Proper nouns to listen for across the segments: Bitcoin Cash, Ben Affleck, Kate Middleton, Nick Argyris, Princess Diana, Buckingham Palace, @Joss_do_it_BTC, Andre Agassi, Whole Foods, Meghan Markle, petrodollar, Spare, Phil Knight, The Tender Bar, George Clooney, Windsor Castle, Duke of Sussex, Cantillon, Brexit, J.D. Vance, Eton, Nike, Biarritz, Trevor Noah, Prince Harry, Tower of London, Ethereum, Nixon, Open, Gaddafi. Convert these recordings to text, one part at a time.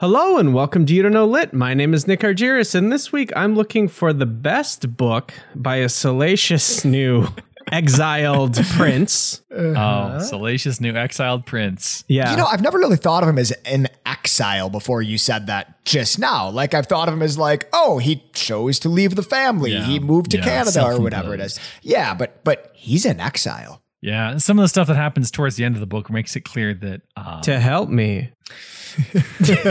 Hello and welcome to You Don't Know Lit. My name is Nick Argyris, and this week I'm looking for the best book by a salacious new exiled prince. Uh-huh. Oh, salacious new exiled prince. Yeah. You know, I've never really thought of him as an exile before you said that just now. Like, I've thought of him as like, oh, he chose to leave the family. Yeah. He moved to Canada or whatever it is. Yeah, but he's in exile. Yeah, and some of the stuff that happens towards the end of the book makes it clear that... to help me.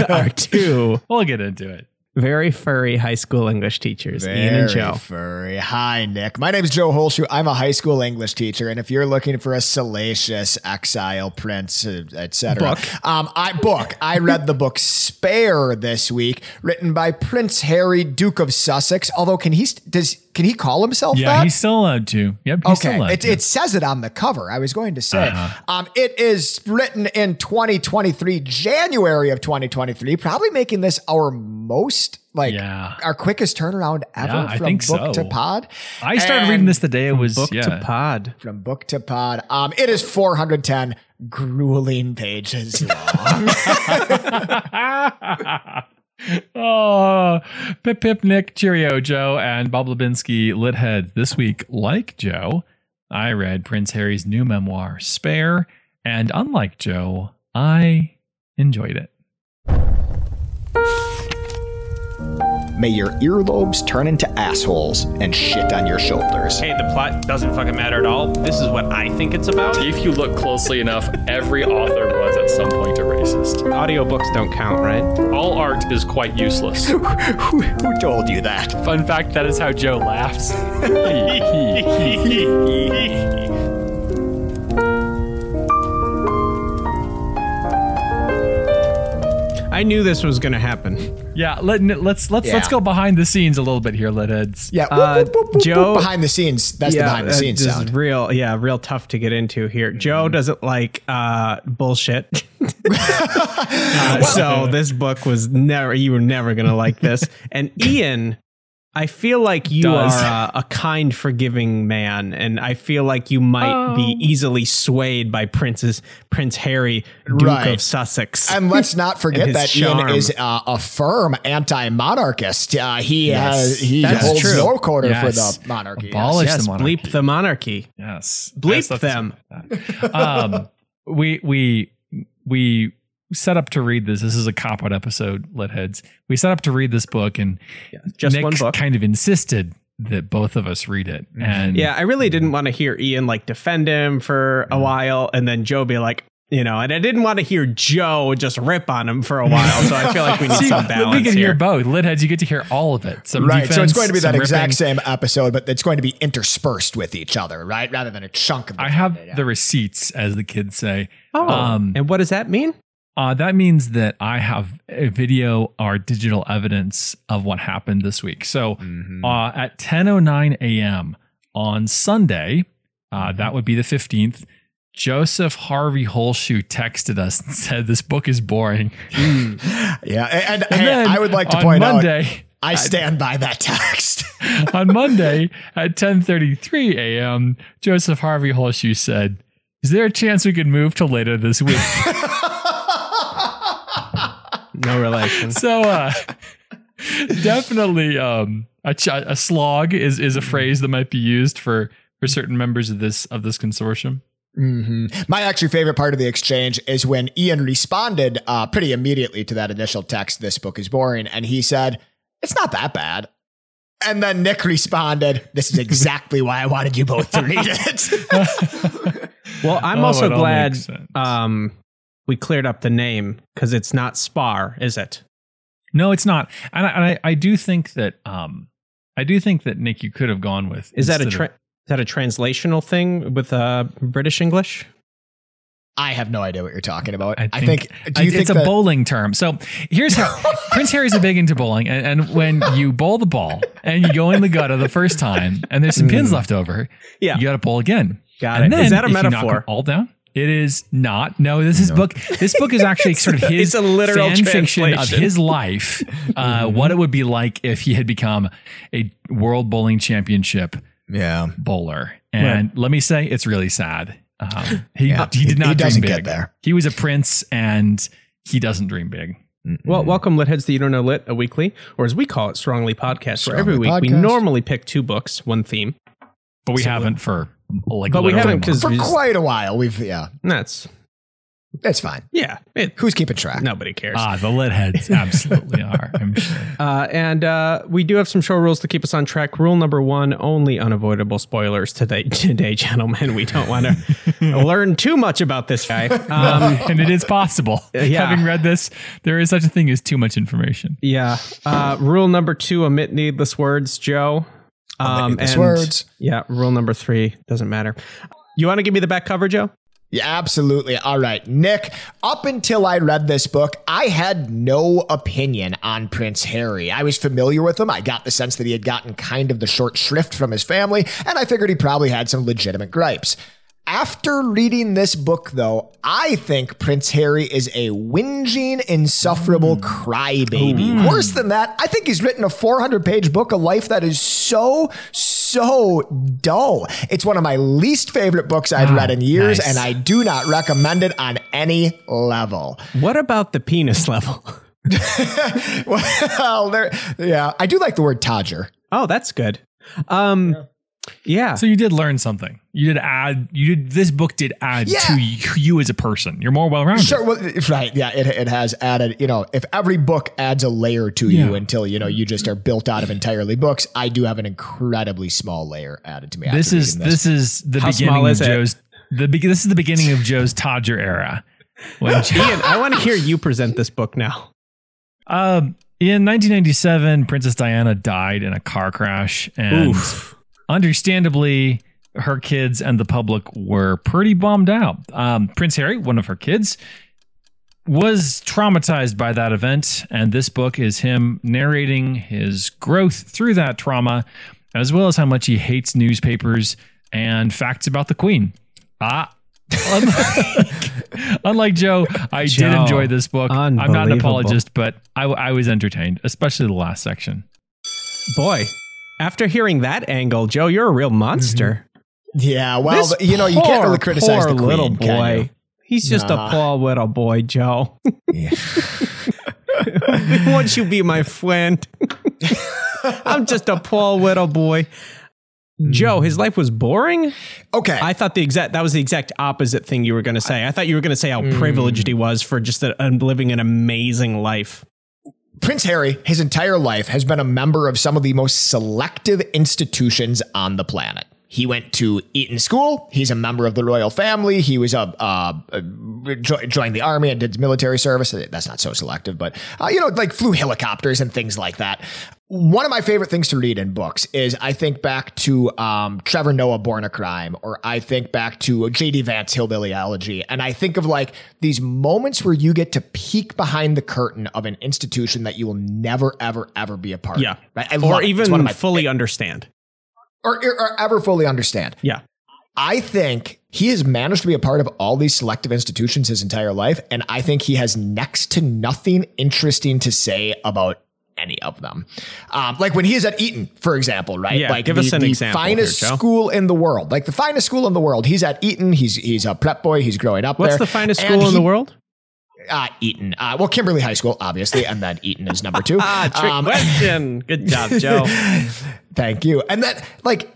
Our two. We'll get into it. Very furry high school English teachers, Ian and Joe. Very furry. Hi, Nick. My name's Joe Holshue. I'm a high school English teacher, and if you're looking for a salacious exile prince, etc., I read the book Spare this week, written by Prince Harry, Duke of Sussex. Although, can he call himself that? Yeah, he's still allowed to. Yep, he's still allowed to. It says it on the cover, I was going to say. Uh-huh. It is written in January of 2023, probably making this our most our quickest turnaround ever from book to pod. I started reading this the day it was From book to pod. It is 410 grueling pages long. Oh, pip, Nick, cheerio, Joe, and Bob Lubinsky, lit heads. This week, like Joe, I read Prince Harry's new memoir, Spare, and unlike Joe, I enjoyed it. May your earlobes turn into assholes and shit on your shoulders. Hey, the plot doesn't fucking matter at all. This is what I think it's about. If you look closely enough, every author was at some point a racist. Audiobooks don't count, right? All art is quite useless. Who told you that? Fun fact, that is how Joe laughs. I knew this was going to happen. Yeah, let's go behind the scenes a little bit here, litheads. Yeah, boop, boop, boop, Joe, behind the scenes. That's the behind the scenes sound. Real tough to get into here. Joe doesn't like bullshit. So this book was you were never going to like this. And Ian, I feel like you are a kind, forgiving man, and I feel like you might be easily swayed by Prince Harry, Duke of Sussex. And let's not forget that Ian is a firm anti-monarchist. He holds no quarter for the monarchy. Abolish the monarchy. Bleep the monarchy. Yes. Bleep them. We set up to read this. This is a cop-out episode, lit heads. We set up to read this book, and Nick kind of insisted that both of us read it. And I really didn't want to hear Ian like defend him for a while, and then Joe be like, and I didn't want to hear Joe just rip on him for a while. So I feel like we need some balance. We can hear both. Lit heads, you get to hear all of it. Some defense, so it's going to be that exact same episode, but it's going to be interspersed with each other, right? Rather than a chunk of it. I have the receipts, as the kids say. Oh, and what does that mean? That means that I have a video or digital evidence of what happened this week. So at 10:09 a.m. on Sunday, that would be the 15th, Joseph Harvey Holshue texted us and said, this book is boring. And I would like to point out, I stand by that text. On Monday at 10:33 a.m., Joseph Harvey Holshue said, is there a chance we could move till later this week? No relation. So definitely a slog is a phrase that might be used for certain members of this consortium. Mm-hmm. My actually favorite part of the exchange is when Ian responded pretty immediately to that initial text, this book is boring. And he said, it's not that bad. And then Nick responded, this is exactly why I wanted you both to read it. Well, I'm also glad... we cleared up the name because it's not Spar, is it? No, it's not. And I do think that Nick, you could have gone with. Is that a translational thing with British English? I have no idea what you're talking about. I think it's a bowling term. So here's how Prince Harry's a big into bowling. And when you bowl the ball and you go in the gutter the first time and there's some pins left over, you got to bowl again. Got it. Is that a metaphor? You knock them all down? It is not. No, this book is actually sort of his a literal fan fiction of his life. What it would be like if he had become a World Bowling Championship bowler. And let me say, it's really sad. He did not dream big. He was a prince and he doesn't dream big. Well, welcome Litheads to You Don't Know Lit, a weekly, or as we call it, Strongly Podcast, where every week we normally pick two books, one theme. But we haven't for like a little bit. For quite a while. We've, yeah. That's fine. Yeah. Who's keeping track? Nobody cares. The Litheads absolutely are, I'm sure. And we do have some show rules to keep us on track. Rule number one, only unavoidable spoilers today, gentlemen. We don't want to learn too much about this guy. And it is possible. Yeah. Having read this, there is such a thing as too much information. Yeah. Rule number two, omit needless words, Joe. Omit needless words. Yeah. Rule number three, doesn't matter. You want to give me the back cover, Joe? Yeah, absolutely. All right, Nick, up until I read this book, I had no opinion on Prince Harry. I was familiar with him. I got the sense that he had gotten kind of the short shrift from his family, and I figured he probably had some legitimate gripes. After reading this book, though, I think Prince Harry is a whinging, insufferable crybaby. Worse than that, I think he's written a 400-page book of life that is so dull. It's one of my least favorite books I've read in years, and I do not recommend it on any level. What about the penis level? Well, yeah, I do like the word todger. Oh, that's good. Yeah. So you did learn something. This book did add to you as a person. You're more well-rounded. Sure. Well, right. Yeah. It has added, if every book adds a layer to you until, you just are built out of entirely books. I do have an incredibly small layer added to me. This is the beginning of Joe's Todger era. Ian, I want to hear you present this book now. In 1997, Princess Diana died in a car crash. And understandably, her kids and the public were pretty bummed out. Prince Harry, one of her kids, was traumatized by that event, and this book is him narrating his growth through that trauma, as well as how much he hates newspapers and facts about the Queen. Unlike Joe, I did enjoy this book. I'm not an apologist, but I was entertained, especially the last section. Boy, after hearing that angle, Joe, you're a real monster. Yeah, well, you can't really criticize the Queen, little boy. He's just a poor little boy, Joe. Won't you be my friend? I'm just a poor little boy. Joe, his life was boring? Okay. I thought that was the exact opposite thing you were going to say. I thought you were going to say how privileged he was for just living an amazing life. Prince Harry, his entire life, has been a member of some of the most selective institutions on the planet. He went to Eton School. He's a member of the royal family. He was joined the army and did military service. That's not so selective, but, flew helicopters and things like that. One of my favorite things to read in books is I think back to Trevor Noah, Born a Crime, or I think back to J.D. Vance, Hillbilly Elegy. And I think of these moments where you get to peek behind the curtain of an institution that you will never, ever, ever be a part of. Right? Or even fully understand. Or ever fully understand. Yeah. I think he has managed to be a part of all these selective institutions his entire life, and I think he has next to nothing interesting to say about any of them. Like when he is at Eton, for example, right? Yeah, give us an example. The finest school in the world. He's at Eton. He's a prep boy. He's growing up there. What's the finest school in the world? Eton. Kimberly High School, obviously, and then Eton is number two. Trick question. Good job, Joe. Thank you. And that,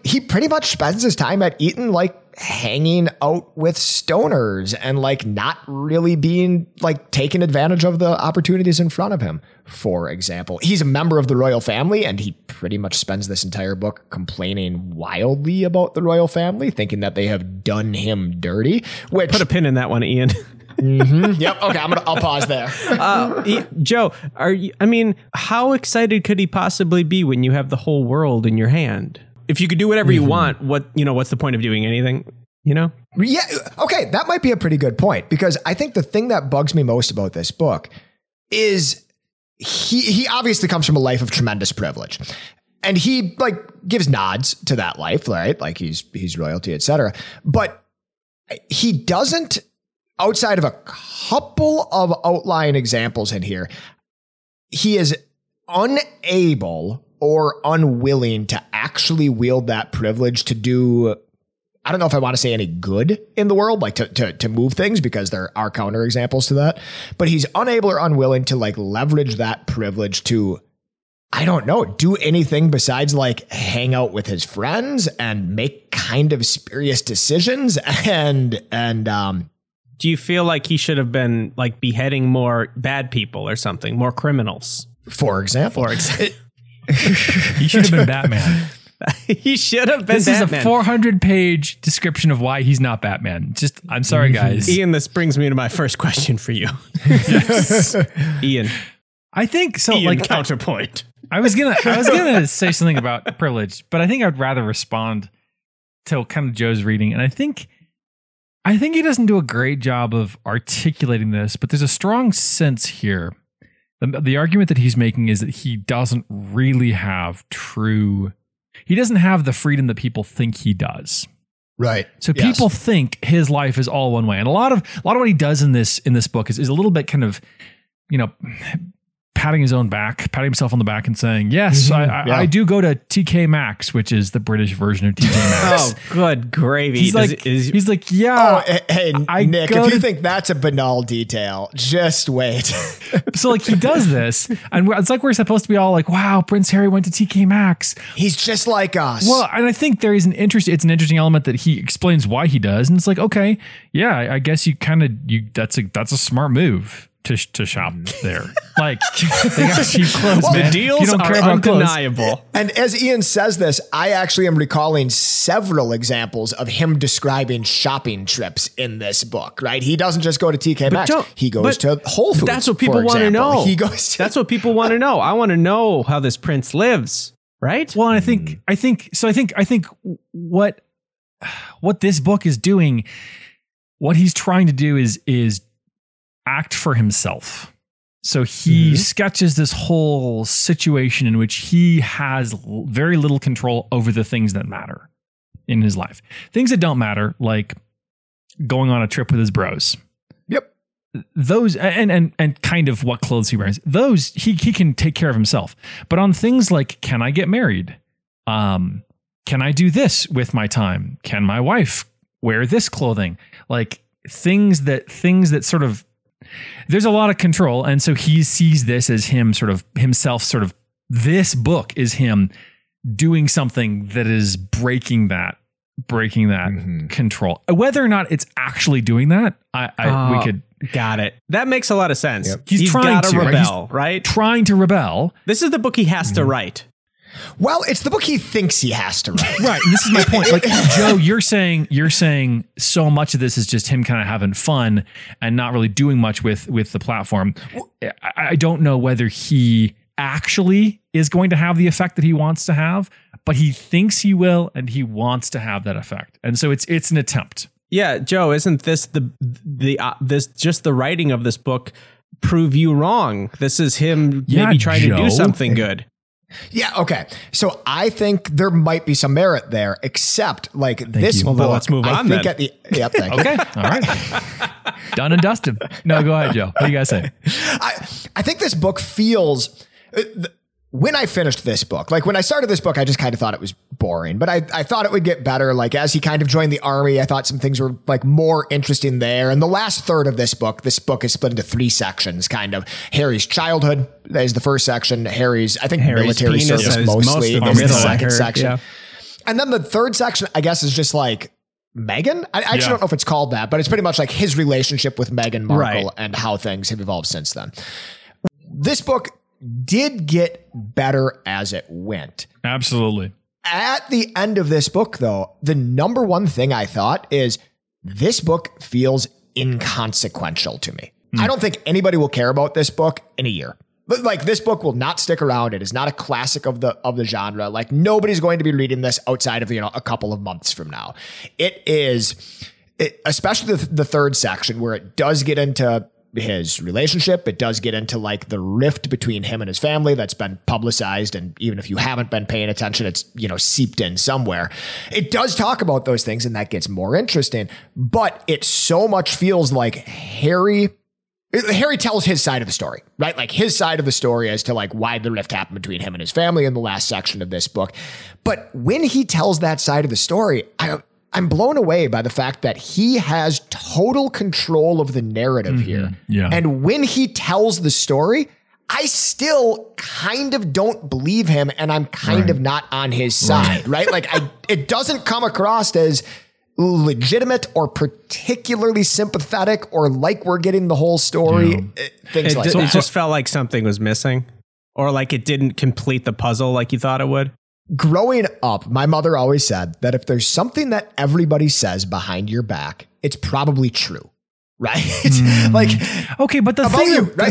he pretty much spends his time at Eton, hanging out with stoners and, not really being, taken advantage of the opportunities in front of him. For example, he's a member of the royal family, and he pretty much spends this entire book complaining wildly about the royal family, thinking that they have done him dirty. Which, put a pin in that one, Ian. Yep. Okay. I'll pause there. Joe, how excited could he possibly be when you have the whole world in your hand? If you could do whatever you want, what's the point of doing anything? Yeah. Okay. That might be a pretty good point, because I think the thing that bugs me most about this book is he obviously comes from a life of tremendous privilege, and he gives nods to that life, right? He's royalty, etc. But he doesn't. Outside of a couple of outlying examples in here, he is unable or unwilling to actually wield that privilege to do I don't know if I want to say any good in the world, like to move things, because there are counterexamples to that, but he's unable or unwilling to like leverage that privilege to, I don't know, do anything besides like hang out with his friends and make kind of spurious decisions. And do you feel like he should have been like beheading more bad people or something, more criminals? For example, he should have been Batman. He should have been Batman. This is a 400-page description of why he's not Batman. Just, I'm sorry, guys. Ian, this brings me to my first question for you. Yes. Ian. I think so. Ian, like, counterpoint. I was gonna say something about privilege, but I think I'd rather respond to kind of Joe's reading. And I think he doesn't do a great job of articulating this, but there's a strong sense here. The argument that he's making is that he doesn't really have true... He doesn't have the freedom that people think he does. Right. So yes. People think his life is all one way. And a lot of what he does in this book is a little bit kind of, you know, patting himself on the back and saying, yes, I do go to TK Maxx, which is the British version of TK Maxx. Oh, good gravy. He's like, yeah. Oh, hey, Nick, if you think that's a banal detail, just wait. So like he does this and it's like, we're supposed to be all like, wow, Prince Harry went to TK Maxx. He's just like us. Well, and I think there is an interesting element that he explains why he does. And it's like, okay, yeah, I guess that's a smart move. To shop there. Like, they got cheap clothes, well, man. The deals are undeniable. And as Ian says this, I actually am recalling several examples of him describing shopping trips in this book, right? He doesn't just go to TK Maxx. He goes to Whole Foods, that's what people want to know. That's what people want to know. I want to know how this prince lives, right? Well, and I think what this book is doing, what he's trying to do is act for himself. So he sketches this whole situation in which he has very little control over the things that matter in his life. Things that don't matter, like going on a trip with his bros. Yep. Those and kind of what clothes he wears. Those he can take care of himself. But on things like, can I get married? Can I do this with my time? Can my wife wear this clothing? Like things that sort of... There's a lot of control. And so he sees this as him sort of himself, sort of this book is him doing something that is breaking that control. Whether or not it's actually doing that, we could. Got it. That makes a lot of sense. Yep. He's trying to rebel, right? Trying to rebel. This is the book he has to write. Well, it's the book he thinks he has to write. Right. And this is my point. Like, Joe, you're saying so much of this is just him kind of having fun and not really doing much with the platform. I don't know whether he actually is going to have the effect that he wants to have, but he thinks he will, and he wants to have that effect. And so it's an attempt. Yeah, Joe, isn't this this just the writing of this book prove you wrong? This is him maybe trying to do something good. Yeah. Okay. So I think there might be some merit there, except like this book. Well, let's move on. I think then. Thank okay. You. All right. Done and dusted. No, go ahead, Joe. What do you guys say? I think this book feels. When I finished this book, like when I started this book, I just kind of thought it was boring, but I thought it would get better. Like as he kind of joined the army, I thought some things were like more interesting there. And the last third of this book is split into three sections, kind of Harry's childhood. That is the first section. Harry's military service mostly is the second section. Yeah. And then the third section, I guess, is just like Meghan. I actually don't know if it's called that, but it's pretty much like his relationship with Meghan Markle and how things have evolved since then. This book did get better as it went. Absolutely. At the end of this book, though, the number one thing I thought is this book feels inconsequential to me. I don't think anybody will care about this book in a year. But like this book will not stick around. It is not a classic of the genre. Like nobody's going to be reading this outside of, a couple of months from now. It is, especially the third section where it does get into his relationship. It does get into like the rift between him and his family that's been publicized. And even if you haven't been paying attention, it's, seeped in somewhere. It does talk about those things and that gets more interesting, but it so much feels like Harry tells his side of the story, right? Like his side of the story as to like why the rift happened between him and his family in the last section of this book. But when he tells that side of the story, I'm blown away by the fact that he has total control of the narrative here. Yeah. And when he tells the story, I still kind of don't believe him, and I'm kind of not on his side, right? Like, it doesn't come across as legitimate or particularly sympathetic or like we're getting the whole story, things like that. It just felt like something was missing, or like it didn't complete the puzzle like you thought it would. Growing up, my mother always said that if there's something that everybody says behind your back, it's probably true, right? Like, okay, but the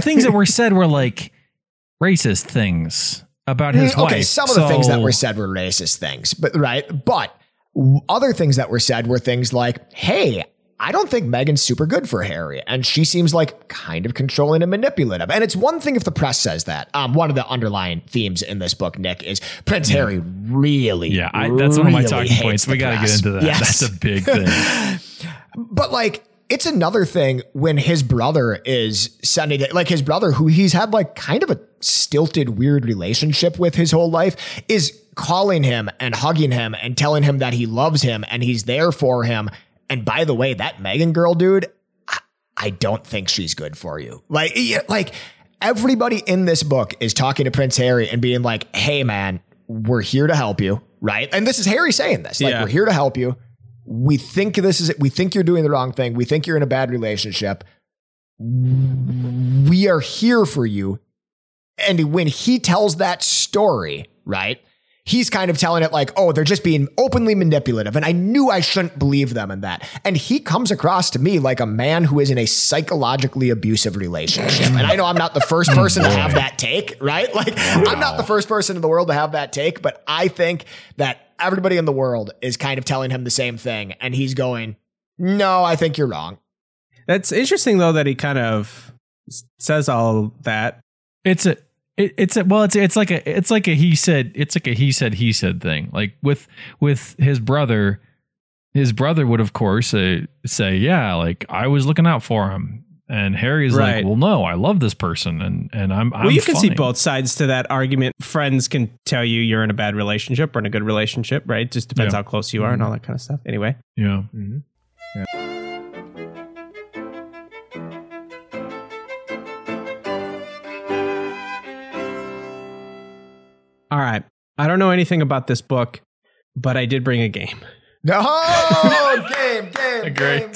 things that were said were like racist things about his wife. Okay, some of the things that were said were racist things, but but other things that were said were things like, "Hey, I don't think Meghan's super good for Harry, and she seems like kind of controlling and manipulative." And it's one thing if the press says that. One of the underlying themes in this book, Nick, is Prince Harry really, that's one of my talking points. We got to get into that. Yes. That's a big thing. But like, it's another thing when his brother is sending it, like his brother, who he's had like kind of a stilted, weird relationship with his whole life, is calling him and hugging him and telling him that he loves him and he's there for him. And by the way, that Meghan girl, dude, I don't think she's good for you. Like everybody in this book is talking to Prince Harry and being like, "Hey, man, we're here to help you," right? And this is Harry saying this, like, "We're here to help you. We think this is it. We think you're doing the wrong thing. We think you're in a bad relationship. We are here for you." And when he tells that story, right, he's kind of telling it like, "Oh, they're just being openly manipulative, and I knew I shouldn't believe them in that." And he comes across to me like a man who is in a psychologically abusive relationship. And I know I'm not the first person to have that take, right? Like, I'm not the first person in the world to have that take, but I think that everybody in the world is kind of telling him the same thing. And he's going, "No, I think you're wrong." That's interesting, though, that he kind of says all that. It's like a he said he said thing. Like with his brother would of course say, "Yeah, like I was looking out for him," and Harry's like, "Well, no, I love this person, and I'm." Well, you can see both sides to that argument. Friends can tell you you're in a bad relationship or in a good relationship, right? It just depends how close you are and all that kind of stuff. Anyway, yeah. All right. I don't know anything about this book, but I did bring a game. Great game.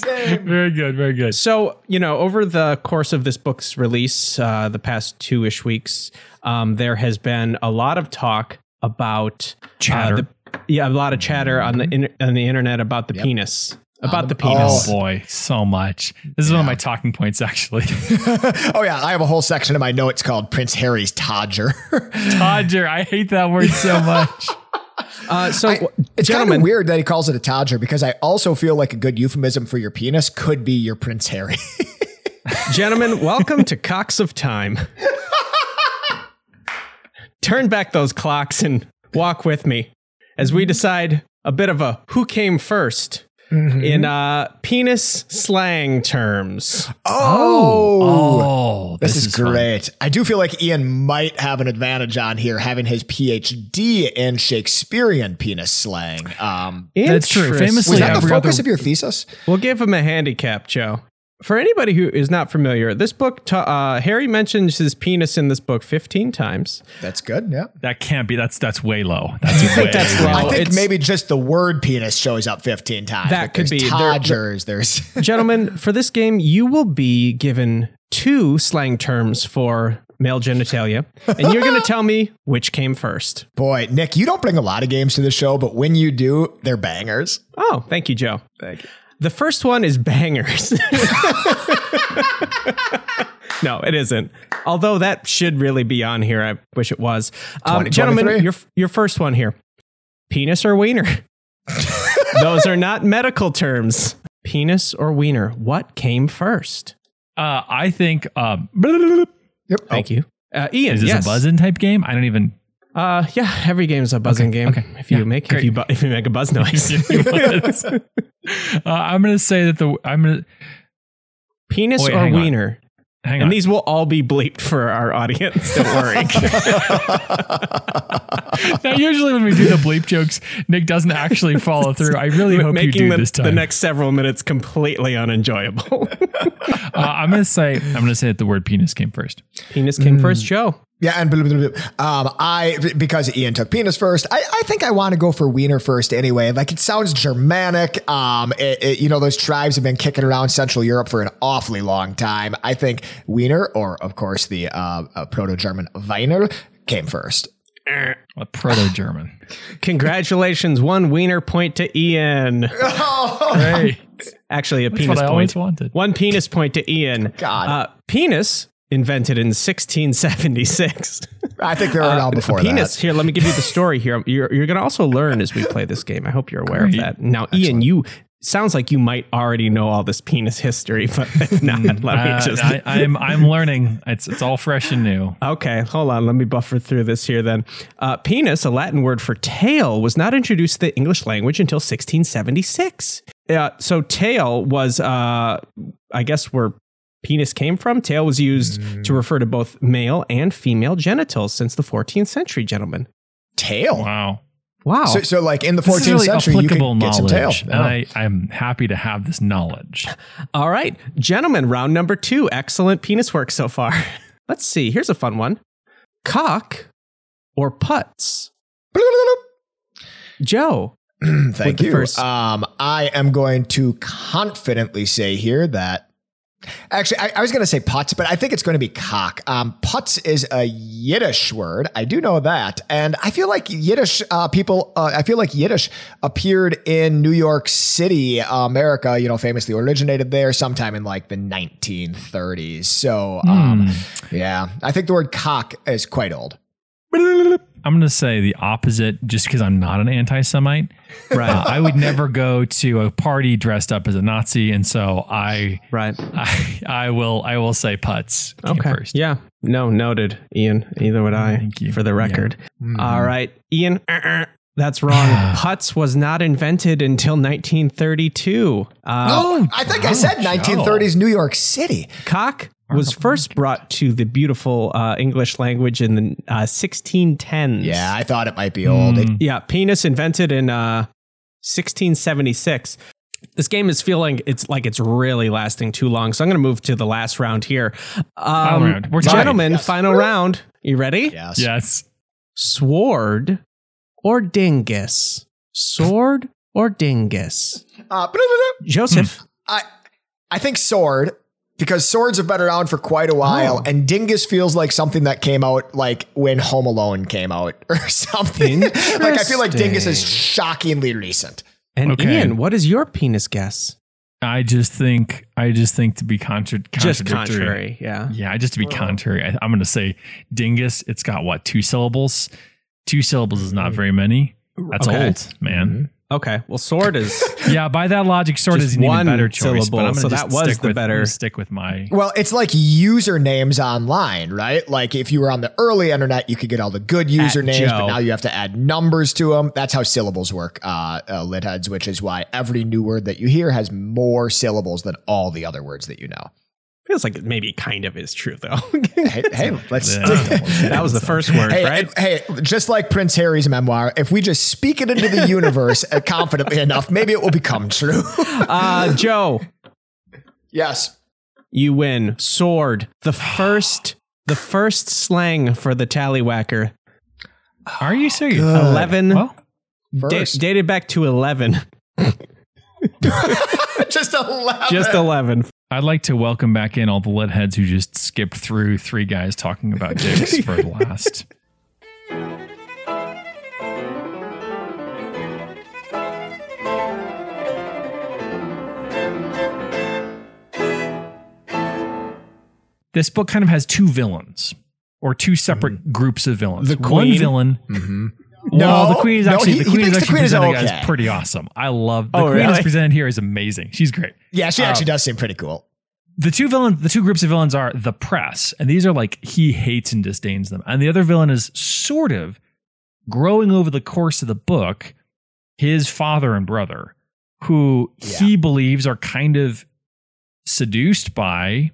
Very good. Very good. So, over the course of this book's release, the past two-ish weeks, there has been a lot of talk about chatter. A lot of chatter on the internet about the penis. About the penis. Oh boy, so much. This is one of my talking points, actually. I have a whole section in my notes called Prince Harry's Todger. Todger. I hate that word so much. It's kind of weird that he calls it a Todger, because I also feel like a good euphemism for your penis could be your Prince Harry. Gentlemen, welcome to Cocks of Time. Turn back those clocks and walk with me as we decide a bit of a who came first. Mm-hmm. In penis slang terms. This is great. Fun. I do feel like Ian might have an advantage on here, having his PhD in Shakespearean penis slang. That's true. Famously, was that the focus of your thesis? We'll give him a handicap, Joe. For anybody who is not familiar, this book, Harry mentions his penis in this book 15 times. That's good. Yeah, that can't be. That's way low. That's way low. I think maybe just the word penis shows up 15 times. That could be. Todgers. There's gentlemen, for this game, you will be given two slang terms for male genitalia, and you're going to tell me which came first. Boy, Nick, you don't bring a lot of games to the show, but when you do, they're bangers. Oh, thank you, Joe. Thank you. The first one is bangers. No, it isn't. Although that should really be on here. I wish it was. Gentlemen, your first one here. Penis or wiener? Those are not medical terms. Penis or wiener? What came first? I think... Thank you. Ian, is this a buzzin' type game? I don't even... every game's a buzzing game. Okay. If you make a buzz noise, I'm gonna say that the penis or wiener Hang on. And these will all be bleeped for our audience. Don't worry. Now, usually when we do the bleep jokes, Nick doesn't actually follow through. I really hope you do this time. The next several minutes completely unenjoyable. I'm gonna say that the word penis came first. Penis came first, Joe. Yeah, and because Ian took penis first, I think I want to go for wiener first anyway. Like, it sounds Germanic. Those tribes have been kicking around Central Europe for an awfully long time. I think wiener, or of course the Proto-German Weiner, came first. A Proto-German. Congratulations, one wiener point to Ian. Oh. Great. Actually, that's penis what I point. Always wanted. One penis point to Ian. God, penis. Invented in 1676. I think they were all before penis, that. Here, let me give you the story here. You're going to also learn as we play this game. I hope you're aware of that. Now, excellent. Ian, you sounds like you might already know all this penis history, but if not, let me just... I'm learning. It's all fresh and new. Okay, hold on. Let me buffer through this here then. Penis, a Latin word for tail, was not introduced to the English language until 1676. So tail was, I guess were... penis came from. Tail was used to refer to both male and female genitals since the 14th century, gentlemen. Tail? Wow. So like in the 14th really century, you can get some tail. And I'm happy to have this knowledge. All right, gentlemen, round number 2. Excellent penis work so far. Let's see. Here's a fun one. Cock or putts? Joe. Thank you. I am going to confidently say here that actually, I was going to say putts, but I think it's going to be cock. Putts is a Yiddish word. I do know that. And I feel like Yiddish appeared in New York City, America, famously originated there sometime in like the 1930s. So, yeah, I think the word cock is quite old. I'm going to say the opposite just because I'm not an anti-Semite. Right. I would never go to a party dressed up as a Nazi. And so I will say putts. Okay. First. Yeah. No, noted, Ian. Either would I. Thank you. For the record. Yeah. All right, Ian. That's wrong. Putts was not invented until 1932. I think I said 1930s New York City. Cock was first brought to the beautiful English language in the 1610s. Yeah, I thought it might be old. Yeah, penis invented in 1676. This game is feeling it's really lasting too long, so I'm going to move to the last round here. Final round. We're gentlemen, yes. Final round. You ready? Yes. Sword or dingus? Sword or dingus? Joseph? I think sword. Because swords have been around for quite a while, and dingus feels like something that came out like when Home Alone came out or something. Like, I feel like dingus is shockingly recent. And okay. Ian, what is your penis guess? I just think to be contradictory. Contrary, yeah. Yeah, just to be contrary. I'm going to say dingus. It's got what, 2 syllables? 2 syllables is not very many. That's old, man. Mm-hmm. Okay, well, sword is... yeah, by that logic, sword is an even better choice, but I'm going to stick with my... Well, it's like usernames online, right? Like, if you were on the early internet, you could get all the good usernames, but now you have to add numbers to them. That's how syllables work, lit heads, which is why every new word that you hear has more syllables than all the other words that you know. Feels like it maybe kind of is true, though. hey, let's... That was the first word, right? Hey, just like Prince Harry's memoir, if we just speak it into the universe confidently enough, maybe it will become true. Joe. Yes. You win. Sword. The first slang for the tallywhacker. Are you serious? Good. 11. Well, dated back to 11. Just 11. Just 11. I'd like to welcome back in all the lit heads who just skipped through 3 guys talking about dicks for the last. This book kind of has 2 villains, or 2 separate groups of villains. The queen. One villain. Mm-hmm. Well, no, the queen is actually presented as pretty awesome. I love the queen is presented here is amazing. She's great. Yeah, she actually does seem pretty cool. The 2 groups of villains are the press, and these are like he hates and disdains them. And the other villain is sort of growing over the course of the book, his father and brother, who he believes are kind of seduced by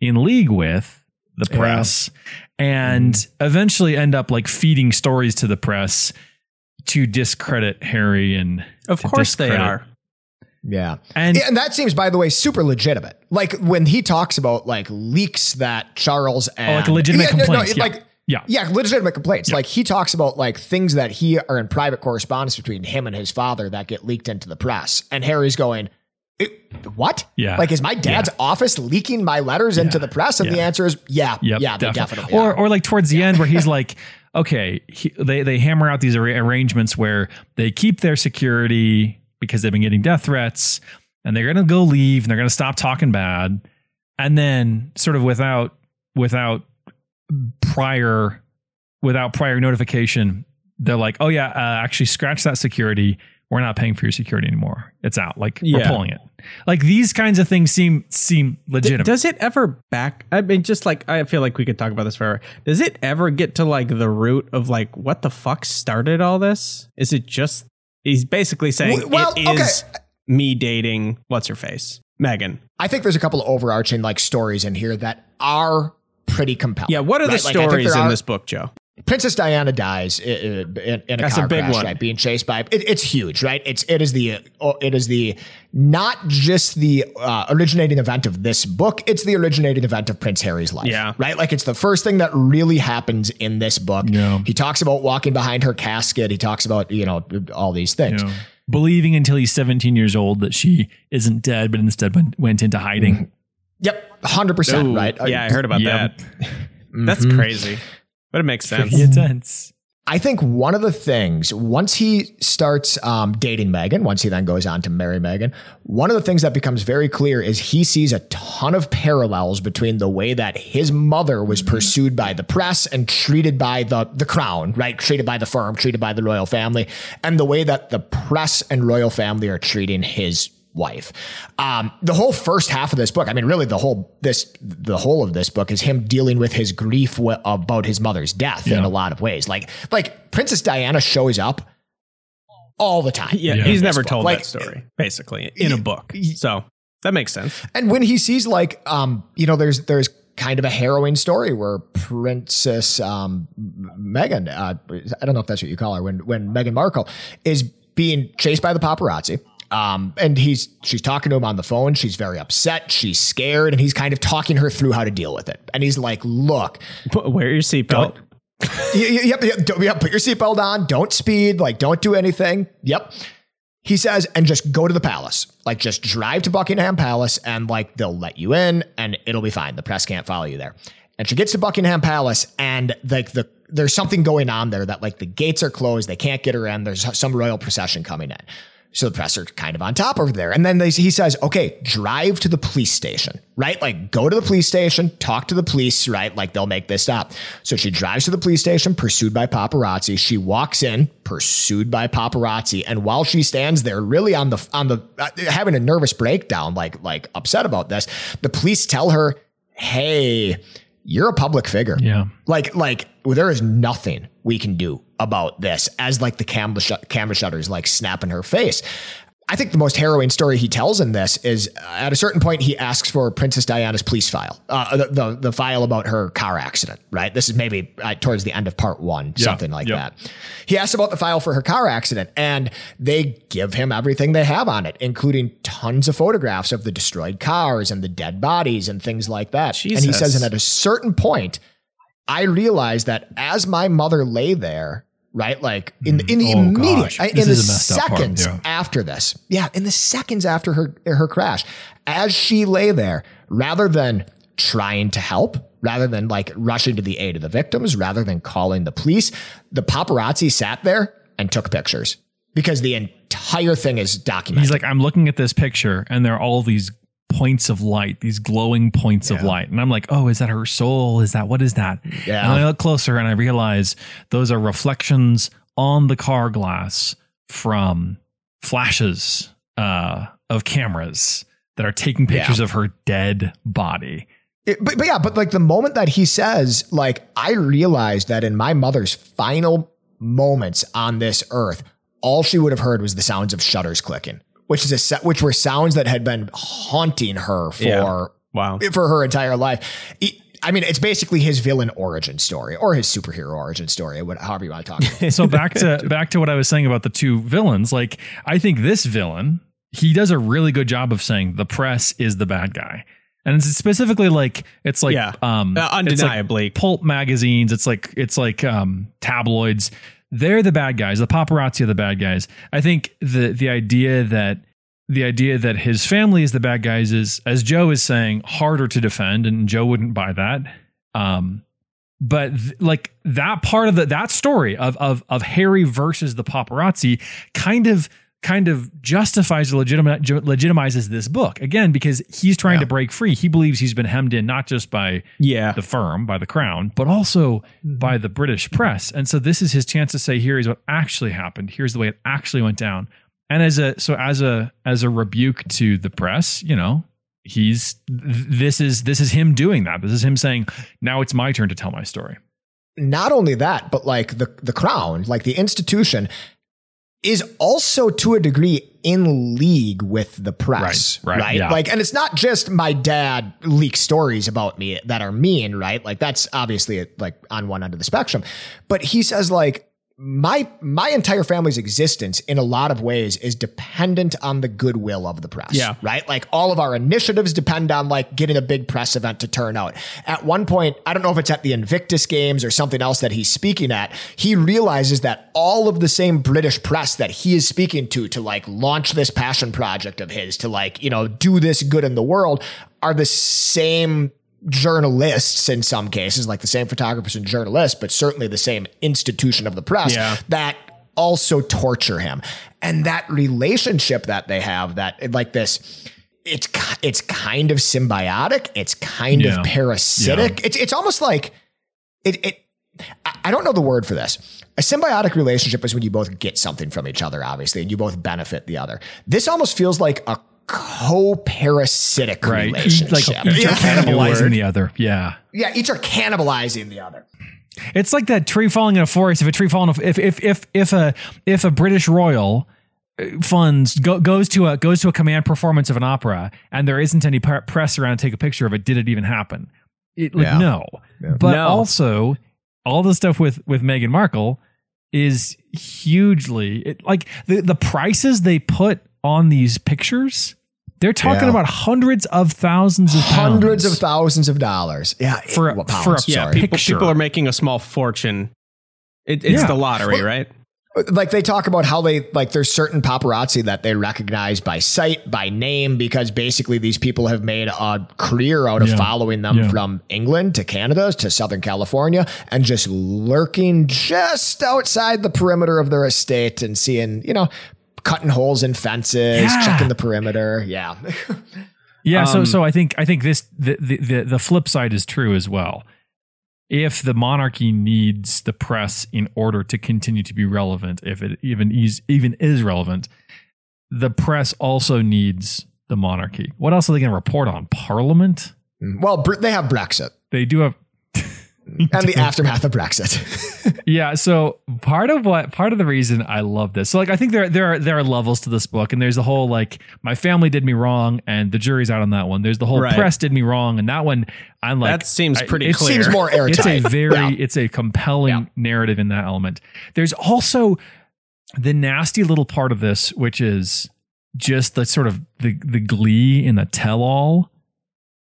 in league with the press and eventually end up like feeding stories to the press to discredit Harry. And of course they are. Yeah. And that seems, by the way, super legitimate. Like when he talks about like leaks that Charles and like legitimate complaints. Legitimate complaints. Yeah. Like he talks about like things that he are in private correspondence between him and his father that get leaked into the press. And Harry's going, what? Yeah. Like, is my dad's office leaking my letters into the press? And the answer is definitely. Or like towards the end where he's like, okay, they hammer out these arrangements where they keep their security because they've been getting death threats and they're going to go leave and they're going to stop talking bad. And then sort of without prior notification, they're like, oh yeah, actually scratch that security. We're not paying for your security anymore. It's out. Like we're pulling it. Like these kinds of things seem legitimate. Does it ever I mean, just like, I feel like we could talk about this forever. Does it ever get to like the root of like, what the fuck started all this? Is it just, he's basically saying me dating what's her face? Meghan. I think there's a couple of overarching like stories in here that are pretty compelling. Yeah. What are the stories in this book, Joe? Princess Diana dies in a car crash, right? Being chased by it's huge, right? It is the not just the originating event of this book. It's the originating event of Prince Harry's life, right? Like it's the first thing that really happens in this book. Yeah. He talks about walking behind her casket. He talks about all these things, believing until he's 17 years old that she isn't dead, but instead went into hiding. Mm-hmm. Yep, 100%, right? Yeah, I heard about that. Mm-hmm. That's crazy. But it makes sense. Pretty intense. I think one of the things, once he starts dating Meghan, once he then goes on to marry Meghan, one of the things that becomes very clear is he sees a ton of parallels between the way that his mother was pursued by the press and treated by the crown, right? Treated by the firm, treated by the royal family, and the way that the press and royal family are treating his wife. The whole first half of this book, I mean, really the whole of this book is him dealing with his grief about his mother's death in a lot of ways. Like Princess Diana shows up all the time. Yeah. He's never told that story basically in a book. So that makes sense. And when he sees like, there's kind of a harrowing story where Princess Meghan, I don't know if that's what you call her, when Meghan Markle is being chased by the paparazzi. And she's talking to him on the phone. She's very upset. She's scared. And he's kind of talking her through how to deal with it. And he's like, look, wear your seatbelt. Put your seatbelt on. Don't speed. Like, don't do anything. Yep. He says, and just go to the palace, like just drive to Buckingham Palace and like, they'll let you in and it'll be fine. The press can't follow you there. And she gets to Buckingham Palace and like there's something going on there that like the gates are closed. They can't get her in. There's some royal procession coming in. So the press are kind of on top over there. And then he says, okay, drive to the police station, right? Like go to the police station, talk to the police, right? Like they'll make this stop. So she drives to the police station, pursued by paparazzi. She walks in, pursued by paparazzi. And while she stands there really on the having a nervous breakdown, like upset about this, the police tell her, hey, you're a public figure. Yeah. Like there is nothing we can do about this as like the camera shutters, like snap in her face. I think the most harrowing story he tells in this is at a certain point, he asks for Princess Diana's police file, the file about her car accident, right? This is maybe towards the end of part one, something like that. He asks about the file for her car accident and they give him everything they have on it, including tons of photographs of the destroyed cars and the dead bodies and things like that. Jesus. And he says, and at a certain point, I realized that as my mother lay there, right? Like in the seconds after her crash, as she lay there, rather than trying to help, rather than like rushing to the aid of the victims, rather than calling the police, the paparazzi sat there and took pictures because the entire thing is documented. He's like, I'm looking at this picture and there are all these points of light, these glowing points of light. And I'm like, oh, is that her soul? Is that, what is that? Yeah. And I look closer and I realize those are reflections on the car glass from flashes of cameras that are taking pictures of her dead body. But like the moment that he says, like, I realized that in my mother's final moments on this earth, all she would have heard was the sounds of shutters clicking. Which were sounds that had been haunting her for Wow. For her entire life. I mean, it's basically his villain origin story or his superhero origin story, however you want to talk about. So back to what I was saying about the two villains. Like, I think this villain, he does a really good job of saying the press is the bad guy. And it's specifically like, it's like, undeniably it's like pulp magazines. It's like tabloids. They're the bad guys. The paparazzi are the bad guys. I think the idea that his family is the bad guys is, as Joe is saying, harder to defend, and Joe wouldn't buy that. But that part of that story of Harry versus the paparazzi kind of justifies or legitimizes this book again, because he's trying to break free. He believes he's been hemmed in, not just by the firm, by the crown, but also by the British press. And so this is his chance to say, here is what actually happened. Here's the way it actually went down. And as a rebuke to the press, you know, this is him doing that. This is him saying, now it's my turn to tell my story. Not only that, but like the crown, like the institution, is also to a degree in league with the press, right? Yeah. Like, and it's not just my dad leaks stories about me that are mean, right? Like that's obviously like on one end of the spectrum, but he says like my entire family's existence in a lot of ways is dependent on the goodwill of the press, right? Like all of our initiatives depend on like getting a big press event to turn out. At one point, I don't know if it's at the Invictus Games or something else that he's speaking at, he realizes that all of the same British press that he is speaking to like launch this passion project of his, to like, you know, do this good in the world, are the same journalists in some cases, like the same photographers and journalists, but certainly the same institution of the press that also torture him. And that relationship that they have, that like this, it's kind of symbiotic. It's kind of parasitic. Yeah. It's almost like it I don't know the word for this. A symbiotic relationship is when you both get something from each other, obviously, and you both benefit the other. This almost feels like a co-parasitic relationship. Like each are cannibalizing the other. Yeah. Yeah. Each are cannibalizing the other. It's like that tree falling in a forest. If a British royal goes to a command performance of an opera and there isn't any press around to take a picture of it, did it even happen? No. Yeah. But also, all the stuff with Meghan Markle is hugely the prices they put on these pictures. They're talking about hundreds of thousands of dollars. Yeah, for a picture. People are making a small fortune. It's the lottery, right? Like they talk about how they like there's certain paparazzi that they recognize by sight, by name, because basically these people have made a career out of following them from England to Canada to Southern California and just lurking just outside the perimeter of their estate and seeing, you know, cutting holes in fences, checking the perimeter. Yeah. Yeah. So I think this, the flip side is true as well. If the monarchy needs the press in order to continue to be relevant, if it even is relevant, the press also needs the monarchy. What else are they going to report on? Parliament? Well, they have Brexit. They do have. And the aftermath of Brexit. So part of the reason I love this. So like, I think there are levels to this book, and there's the whole, like, my family did me wrong and the jury's out on that one. There's the whole press did me wrong. And that one, I'm like, that seems pretty clear. It seems more airtight. It's a compelling narrative in that element. There's also the nasty little part of this, which is just the sort of the glee in the tell all.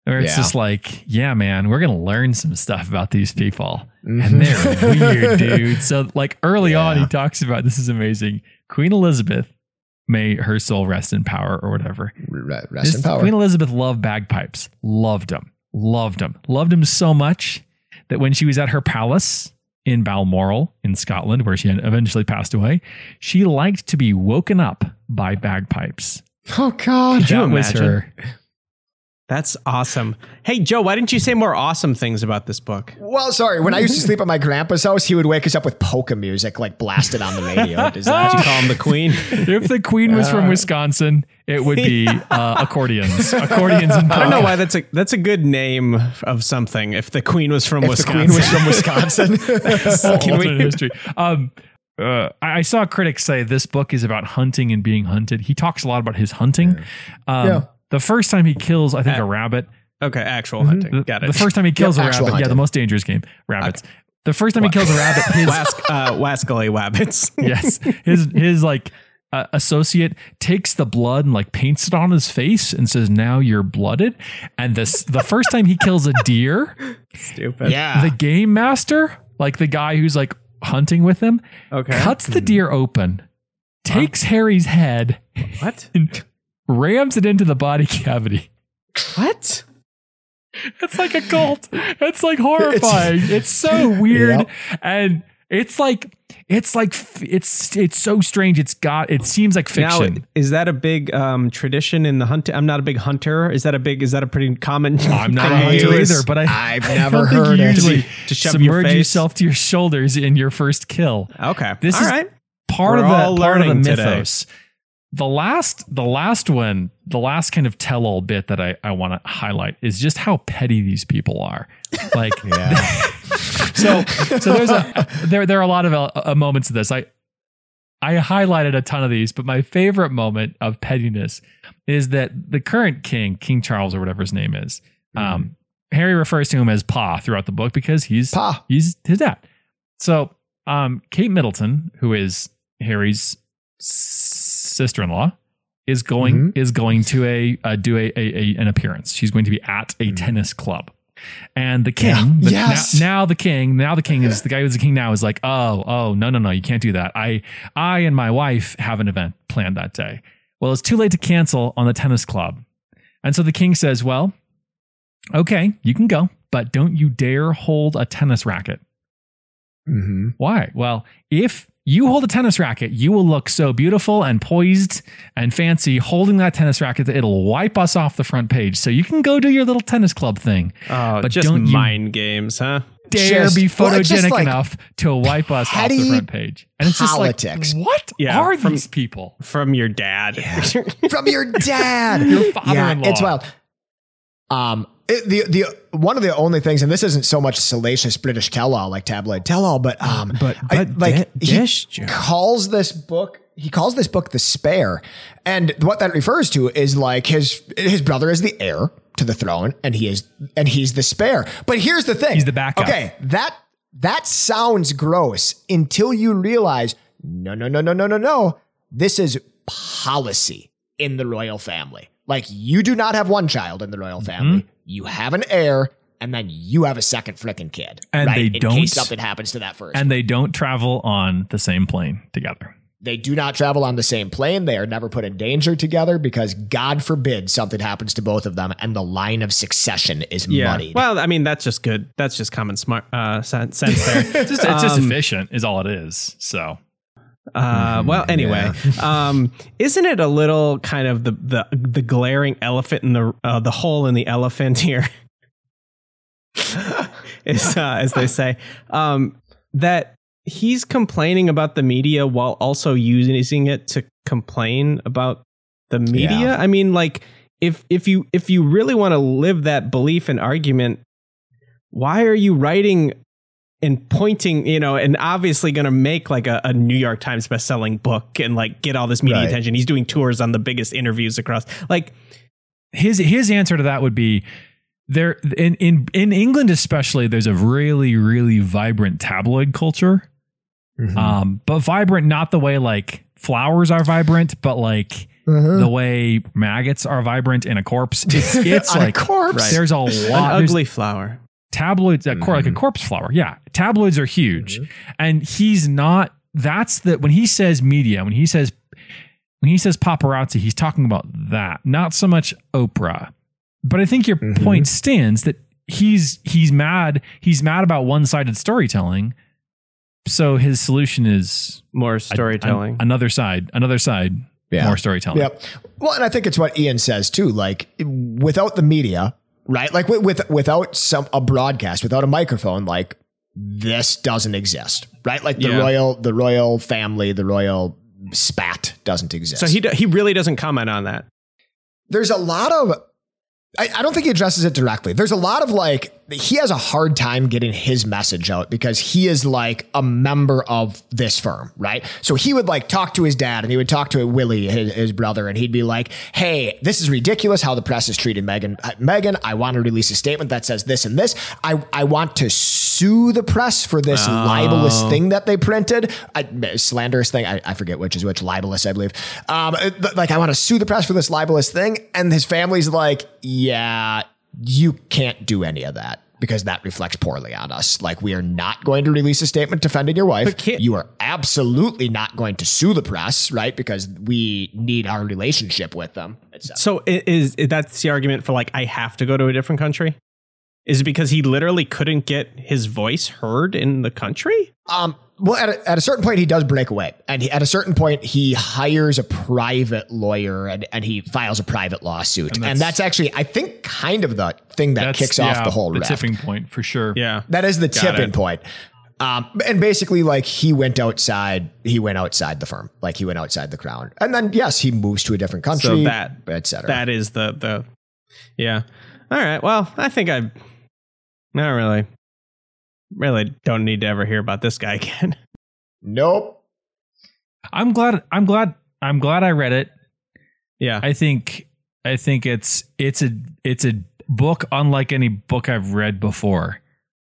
Or it's just like, yeah, man, we're going to learn some stuff about these people. Mm-hmm. And they're weird, dude. So like early on, he talks about, this is amazing, Queen Elizabeth, may her soul rest in power or whatever. Rest in power. Queen Elizabeth loved bagpipes. Loved them so much that when she was at her palace in Balmoral in Scotland, where she eventually passed away, she liked to be woken up by bagpipes. Oh, God. Could you imagine? That's awesome. Hey, Joe, why didn't you say more awesome things about this book? Well, sorry. When I used to sleep at my grandpa's house, he would wake us up with polka music, like blasted on the radio. Does that you call him the Queen? If the Queen was from Wisconsin, it would be accordions. And polka. I don't know why that's a good name of something. If the Queen was from Wisconsin, can we? History. I saw critics say this book is about hunting and being hunted. He talks a lot about his hunting. The first time he kills, I think, a rabbit. Okay, actual hunting. Got it. The first time he kills a rabbit. Hunting. Yeah, the most dangerous game. Rabbits. Okay. The first time he kills a rabbit, his wascally wabbits. Yes. His like associate takes the blood and like paints it on his face and says, "Now you're blooded." And this the first time he kills a deer. Stupid. Yeah. The game master, like the guy who's like hunting with him, cuts the deer open, takes Harry's head, and rams it into the body cavity. What? It's like a cult. It's like horrifying. It's so weird. Yep. And it's so strange. It seems like fiction. Now, is that a big tradition in the hunt? I'm not a big hunter. Is that a pretty common? I'm not a hunter either, but I've never heard it. To submerge yourself to your shoulders in your first kill. Okay. This is part of the mythos today. The last kind of tell-all bit that I want to highlight is just how petty these people are. Like, so there are a lot of moments of this. I highlighted a ton of these, but my favorite moment of pettiness is that the current King Charles or whatever his name is, Harry refers to him as Pa throughout the book because he's Pa. He's his dad. So Kate Middleton, who is Harry's sister-in-law, is going to do an appearance. She's going to be at a tennis club, and the king. Yeah. Now the king is the guy who's the king now is like, no, you can't do that. I and my wife have an event planned that day. Well, it's too late to cancel on the tennis club, and so the king says, "Well, okay, you can go, but don't you dare hold a tennis racket." Mm-hmm. Why? Well, if you hold a tennis racket, you will look so beautiful and poised and fancy holding that tennis racket that it'll wipe us off the front page. So you can go do your little tennis club thing. Oh, but just don't mind games, huh? Dare be photogenic enough to wipe us off the front page. And it's politics. Just like, what are these people? From your dad. Yeah. From your dad. Your father-in-law. Yeah, it's wild. One of the only things, and this isn't so much salacious British tell-all like tabloid tell-all, he calls this book the Spare, and what that refers to is like his brother is the heir to the throne, and he's the spare. But here's the thing: he's the backup. Okay, that sounds gross until you realize no. This is policy in the royal family. Like, you do not have one child in the royal family. Mm-hmm. You have an heir, and then you have a second frickin' kid. And in case something happens to that first. And they don't travel on the same plane together. They do not travel on the same plane. They are never put in danger together because God forbid something happens to both of them and the line of succession is muddied. Well, I mean, that's just good. That's just common smart sense there. It's just efficient is all it is, so... isn't it a little kind of the glaring elephant in the hole in the elephant here, as they say, that he's complaining about the media while also using it to complain about the media. Yeah. I mean, like if you really want to live that belief and argument, why are you writing and pointing, and obviously going to make like a New York Times bestselling book and like get all this media attention. He's doing tours on the biggest interviews across. Like his answer to that would be there in England, especially. There's a really, really vibrant tabloid culture, but vibrant not the way like flowers are vibrant, but like the way maggots are vibrant in a corpse. It's like a corpse. Right. There's a lot an ugly flower. Tabloids like a corpse flower. Yeah. Tabloids are huge. And he's not, when he says media, when he says paparazzi, he's talking about that, not so much Oprah. But I think your point stands that he's mad about one-sided storytelling. So his solution is more storytelling. Another side. Yeah. More storytelling. Yep. Well, and I think it's what Ian says too, like without the media, right? Like without a broadcast, without a microphone, like this doesn't exist, right? Like the royal family, the royal spat doesn't exist. So he really doesn't comment on that. There's a lot of, I don't think he addresses it directly. There's a lot of like he has a hard time getting his message out because he is like a member of this firm, right? So he would like talk to his dad and he would talk to Willie, his brother, and he'd be like, hey, this is ridiculous how the press is treating Meghan, I want to release a statement that says this and this. I want to sue the press for this libelous thing that they printed. Slanderous thing. I forget which is which. Libelous, I believe. I want to sue the press for this libelous thing. And his family's like, yeah, you can't do any of that because that reflects poorly on us. Like, we are not going to release a statement defending your wife. You are absolutely not going to sue the press, right? Because we need our relationship with them. So that's the argument for like, I have to go to a different country? Is it because he literally couldn't get his voice heard in the country? Well, at a certain point, he does break away. And at a certain point, he hires a private lawyer and he files a private lawsuit. And that's actually, I think, kind of the thing that kicks off the whole raft. The tipping point, for sure. Yeah, that is the tipping point. And basically, like, he went outside the firm, like he went outside the crown. And then, yes, he moves to a different country, so that, et cetera. That is the yeah. All right. Well, I think I not really. Really don't need to ever hear about this guy again. Nope. I'm glad I read it. Yeah. I think it's a book unlike any book I've read before.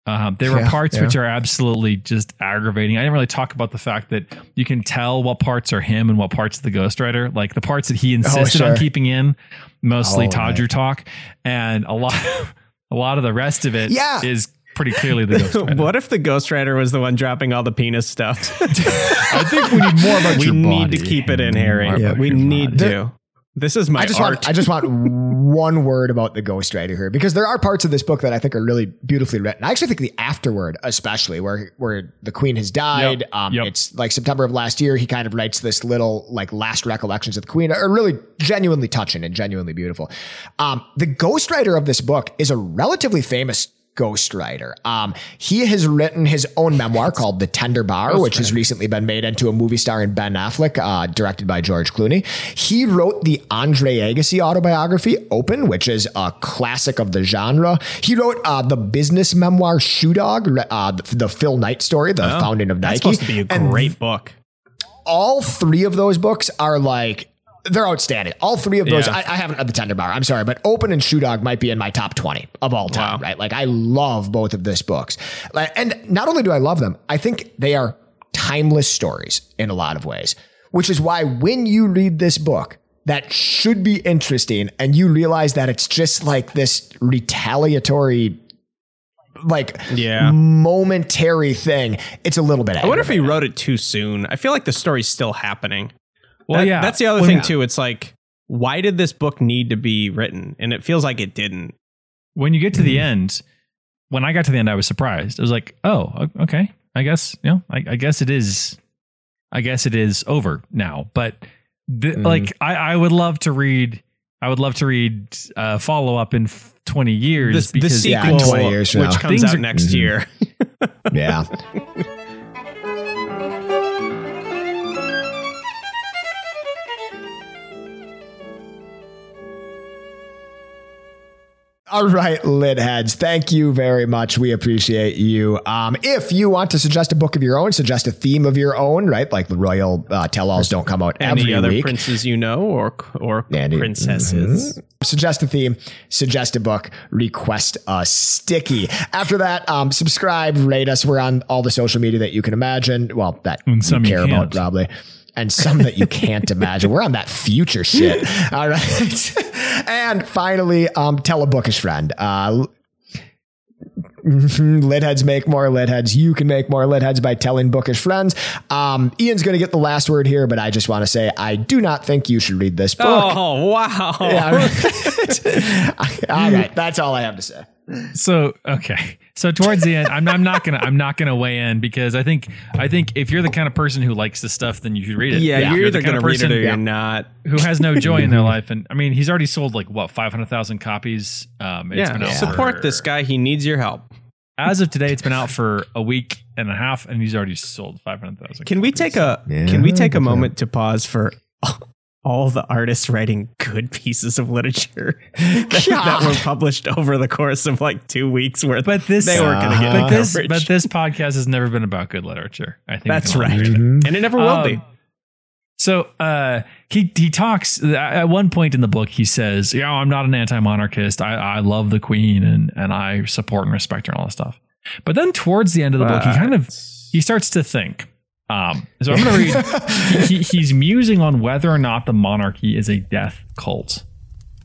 There were parts which are absolutely just aggravating. I didn't really talk about the fact that you can tell what parts are him and what parts of the ghostwriter, like the parts that he insisted on keeping in, mostly Todger talk, and a lot of the rest of it is pretty clearly the ghostwriter. What if the ghostwriter was the one dropping all the penis stuff? I think we need more about your body. We need to keep it in, Harry. Yeah, we need to. This is my art. I just want one word about the ghostwriter here, because there are parts of this book that I think are really beautifully written. I actually think the afterword, especially where the queen has died, it's like September of last year. He kind of writes this little like last recollections of the queen are really genuinely touching and genuinely beautiful. The ghostwriter of this book is a relatively famous ghostwriter. He has written his own memoir called The Tender Bar, which has recently been made into a movie starring Ben Affleck, directed by George Clooney. He wrote the Andre Agassi autobiography, Open, which is a classic of the genre. He wrote the business memoir, Shoe Dog, the Phil Knight story, the founding of Nike. That's supposed to be a great book. All three of those books are like, they're outstanding. All three of those. I haven't read The Tender Bar. I'm sorry, but Open and Shoe Dog might be in my top 20 of all time, right? Like, I love both of these books. And not only do I love them, I think they are timeless stories in a lot of ways, which is why when you read this book, that should be interesting, and you realize that it's just like this retaliatory, momentary thing. It's a little bit. I wonder if he wrote it too soon. I feel like the story's still happening. Well, that's the other thing, too. It's like, why did this book need to be written? And it feels like it didn't. When you get to the end, when I got to the end, I was surprised. I was like, oh, okay. I guess, you know, I guess it is over now. But I would love to read. I would love to read follow up in 20 years. Because the sequel, 20 years which now. Comes out next year. Yeah. All right, lit heads. Thank you very much. We appreciate you. If you want to suggest a book of your own, suggest a theme of your own, right? Like the royal tell-alls don't come out every week. Any other princes you know or princesses. Mm-hmm. Suggest a theme, suggest a book, request a sticky. After that, subscribe, rate us. We're on all the social media that you can imagine. Well, that some you care about probably. And some that you can't imagine. We're on that future shit. All right. And finally, tell a bookish friend. Litheads make more litheads. You can make more litheads by telling bookish friends. Ian's going to get the last word here, but I just want to say I do not think you should read this book. Oh, wow. Yeah, right. All right. That's all I have to say. So, okay. So towards the end, I'm not gonna weigh in, because I think if you're the kind of person who likes this stuff, then you should read it. Yeah, you're either gonna read it or you're not. Who has no joy in their life, and I mean, he's already sold 500,000 copies. It's been out. Support this guy. He needs your help. As of today, it's been out for a week and a half, and he's already sold 500,000. Can we take a moment to pause for all the artists writing good pieces of literature that were published over the course of like 2 weeks worth. But this, they weren't going to get coverage. But this podcast has never been about good literature. I think that's right. Mm-hmm. And it never will be. So he talks at one point in the book. He says, "You know, I'm not an anti-monarchist. I love the Queen and I support and respect her and all this stuff." But then towards the end of the book, he starts to think. So I'm going to read. He's musing on whether or not the monarchy is a death cult,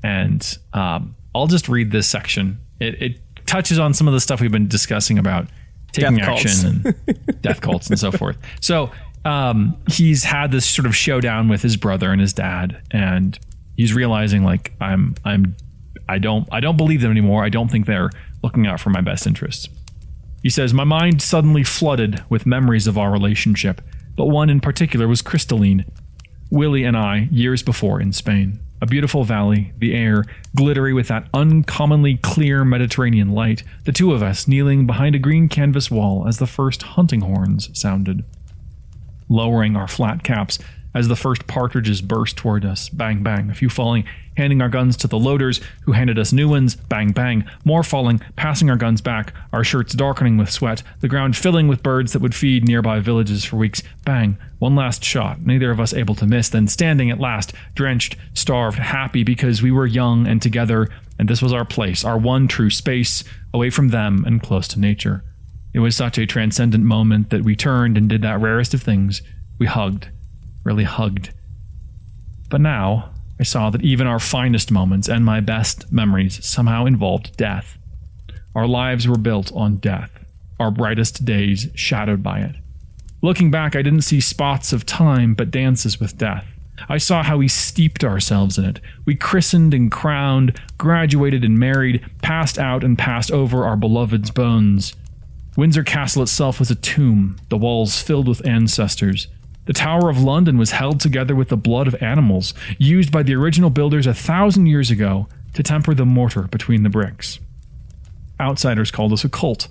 and I'll just read this section. It touches on some of the stuff we've been discussing about taking action and death cults and so forth. So. He's had this sort of showdown with his brother and his dad, and he's realizing like I don't believe them anymore. I don't think they're looking out for my best interests. He says, my mind suddenly flooded with memories of our relationship, but one in particular was crystalline. Willie and I, years before in Spain, a beautiful valley, the air glittery with that uncommonly clear Mediterranean light, the two of us kneeling behind a green canvas wall as the first hunting horns sounded. Lowering our flat caps as the first partridges burst toward us, bang, bang, a few falling, handing our guns to the loaders who handed us new ones, bang, bang, more falling, passing our guns back, our shirts darkening with sweat, the ground filling with birds that would feed nearby villages for weeks, bang, one last shot, neither of us able to miss, then standing at last, drenched, starved, happy because we were young and together, and this was our place, our one true space, away from them and close to nature. It was such a transcendent moment that we turned and did that rarest of things. We hugged, really hugged. But now I saw that even our finest moments and my best memories somehow involved death. Our lives were built on death, our brightest days shadowed by it. Looking back, I didn't see spots of time, but dances with death. I saw how we steeped ourselves in it. We christened and crowned, graduated and married, passed out and passed over our beloved's bones. Windsor Castle itself was a tomb, the walls filled with ancestors. The Tower of London was held together with the blood of animals, used by the original builders 1,000 years ago to temper the mortar between the bricks. Outsiders called us a cult,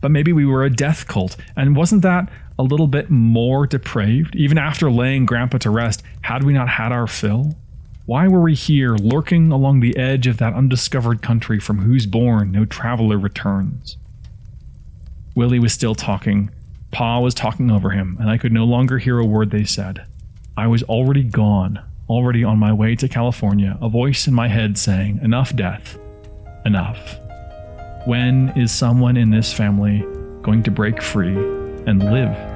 but maybe we were a death cult, and wasn't that a little bit more depraved? Even after laying Grandpa to rest, had we not had our fill? Why were we here, lurking along the edge of that undiscovered country from whose bourne no traveler returns? Willie was still talking. Pa was talking over him, and I could no longer hear a word they said. I was already gone, already on my way to California, a voice in my head saying, enough death, enough. When is someone in this family going to break free and live?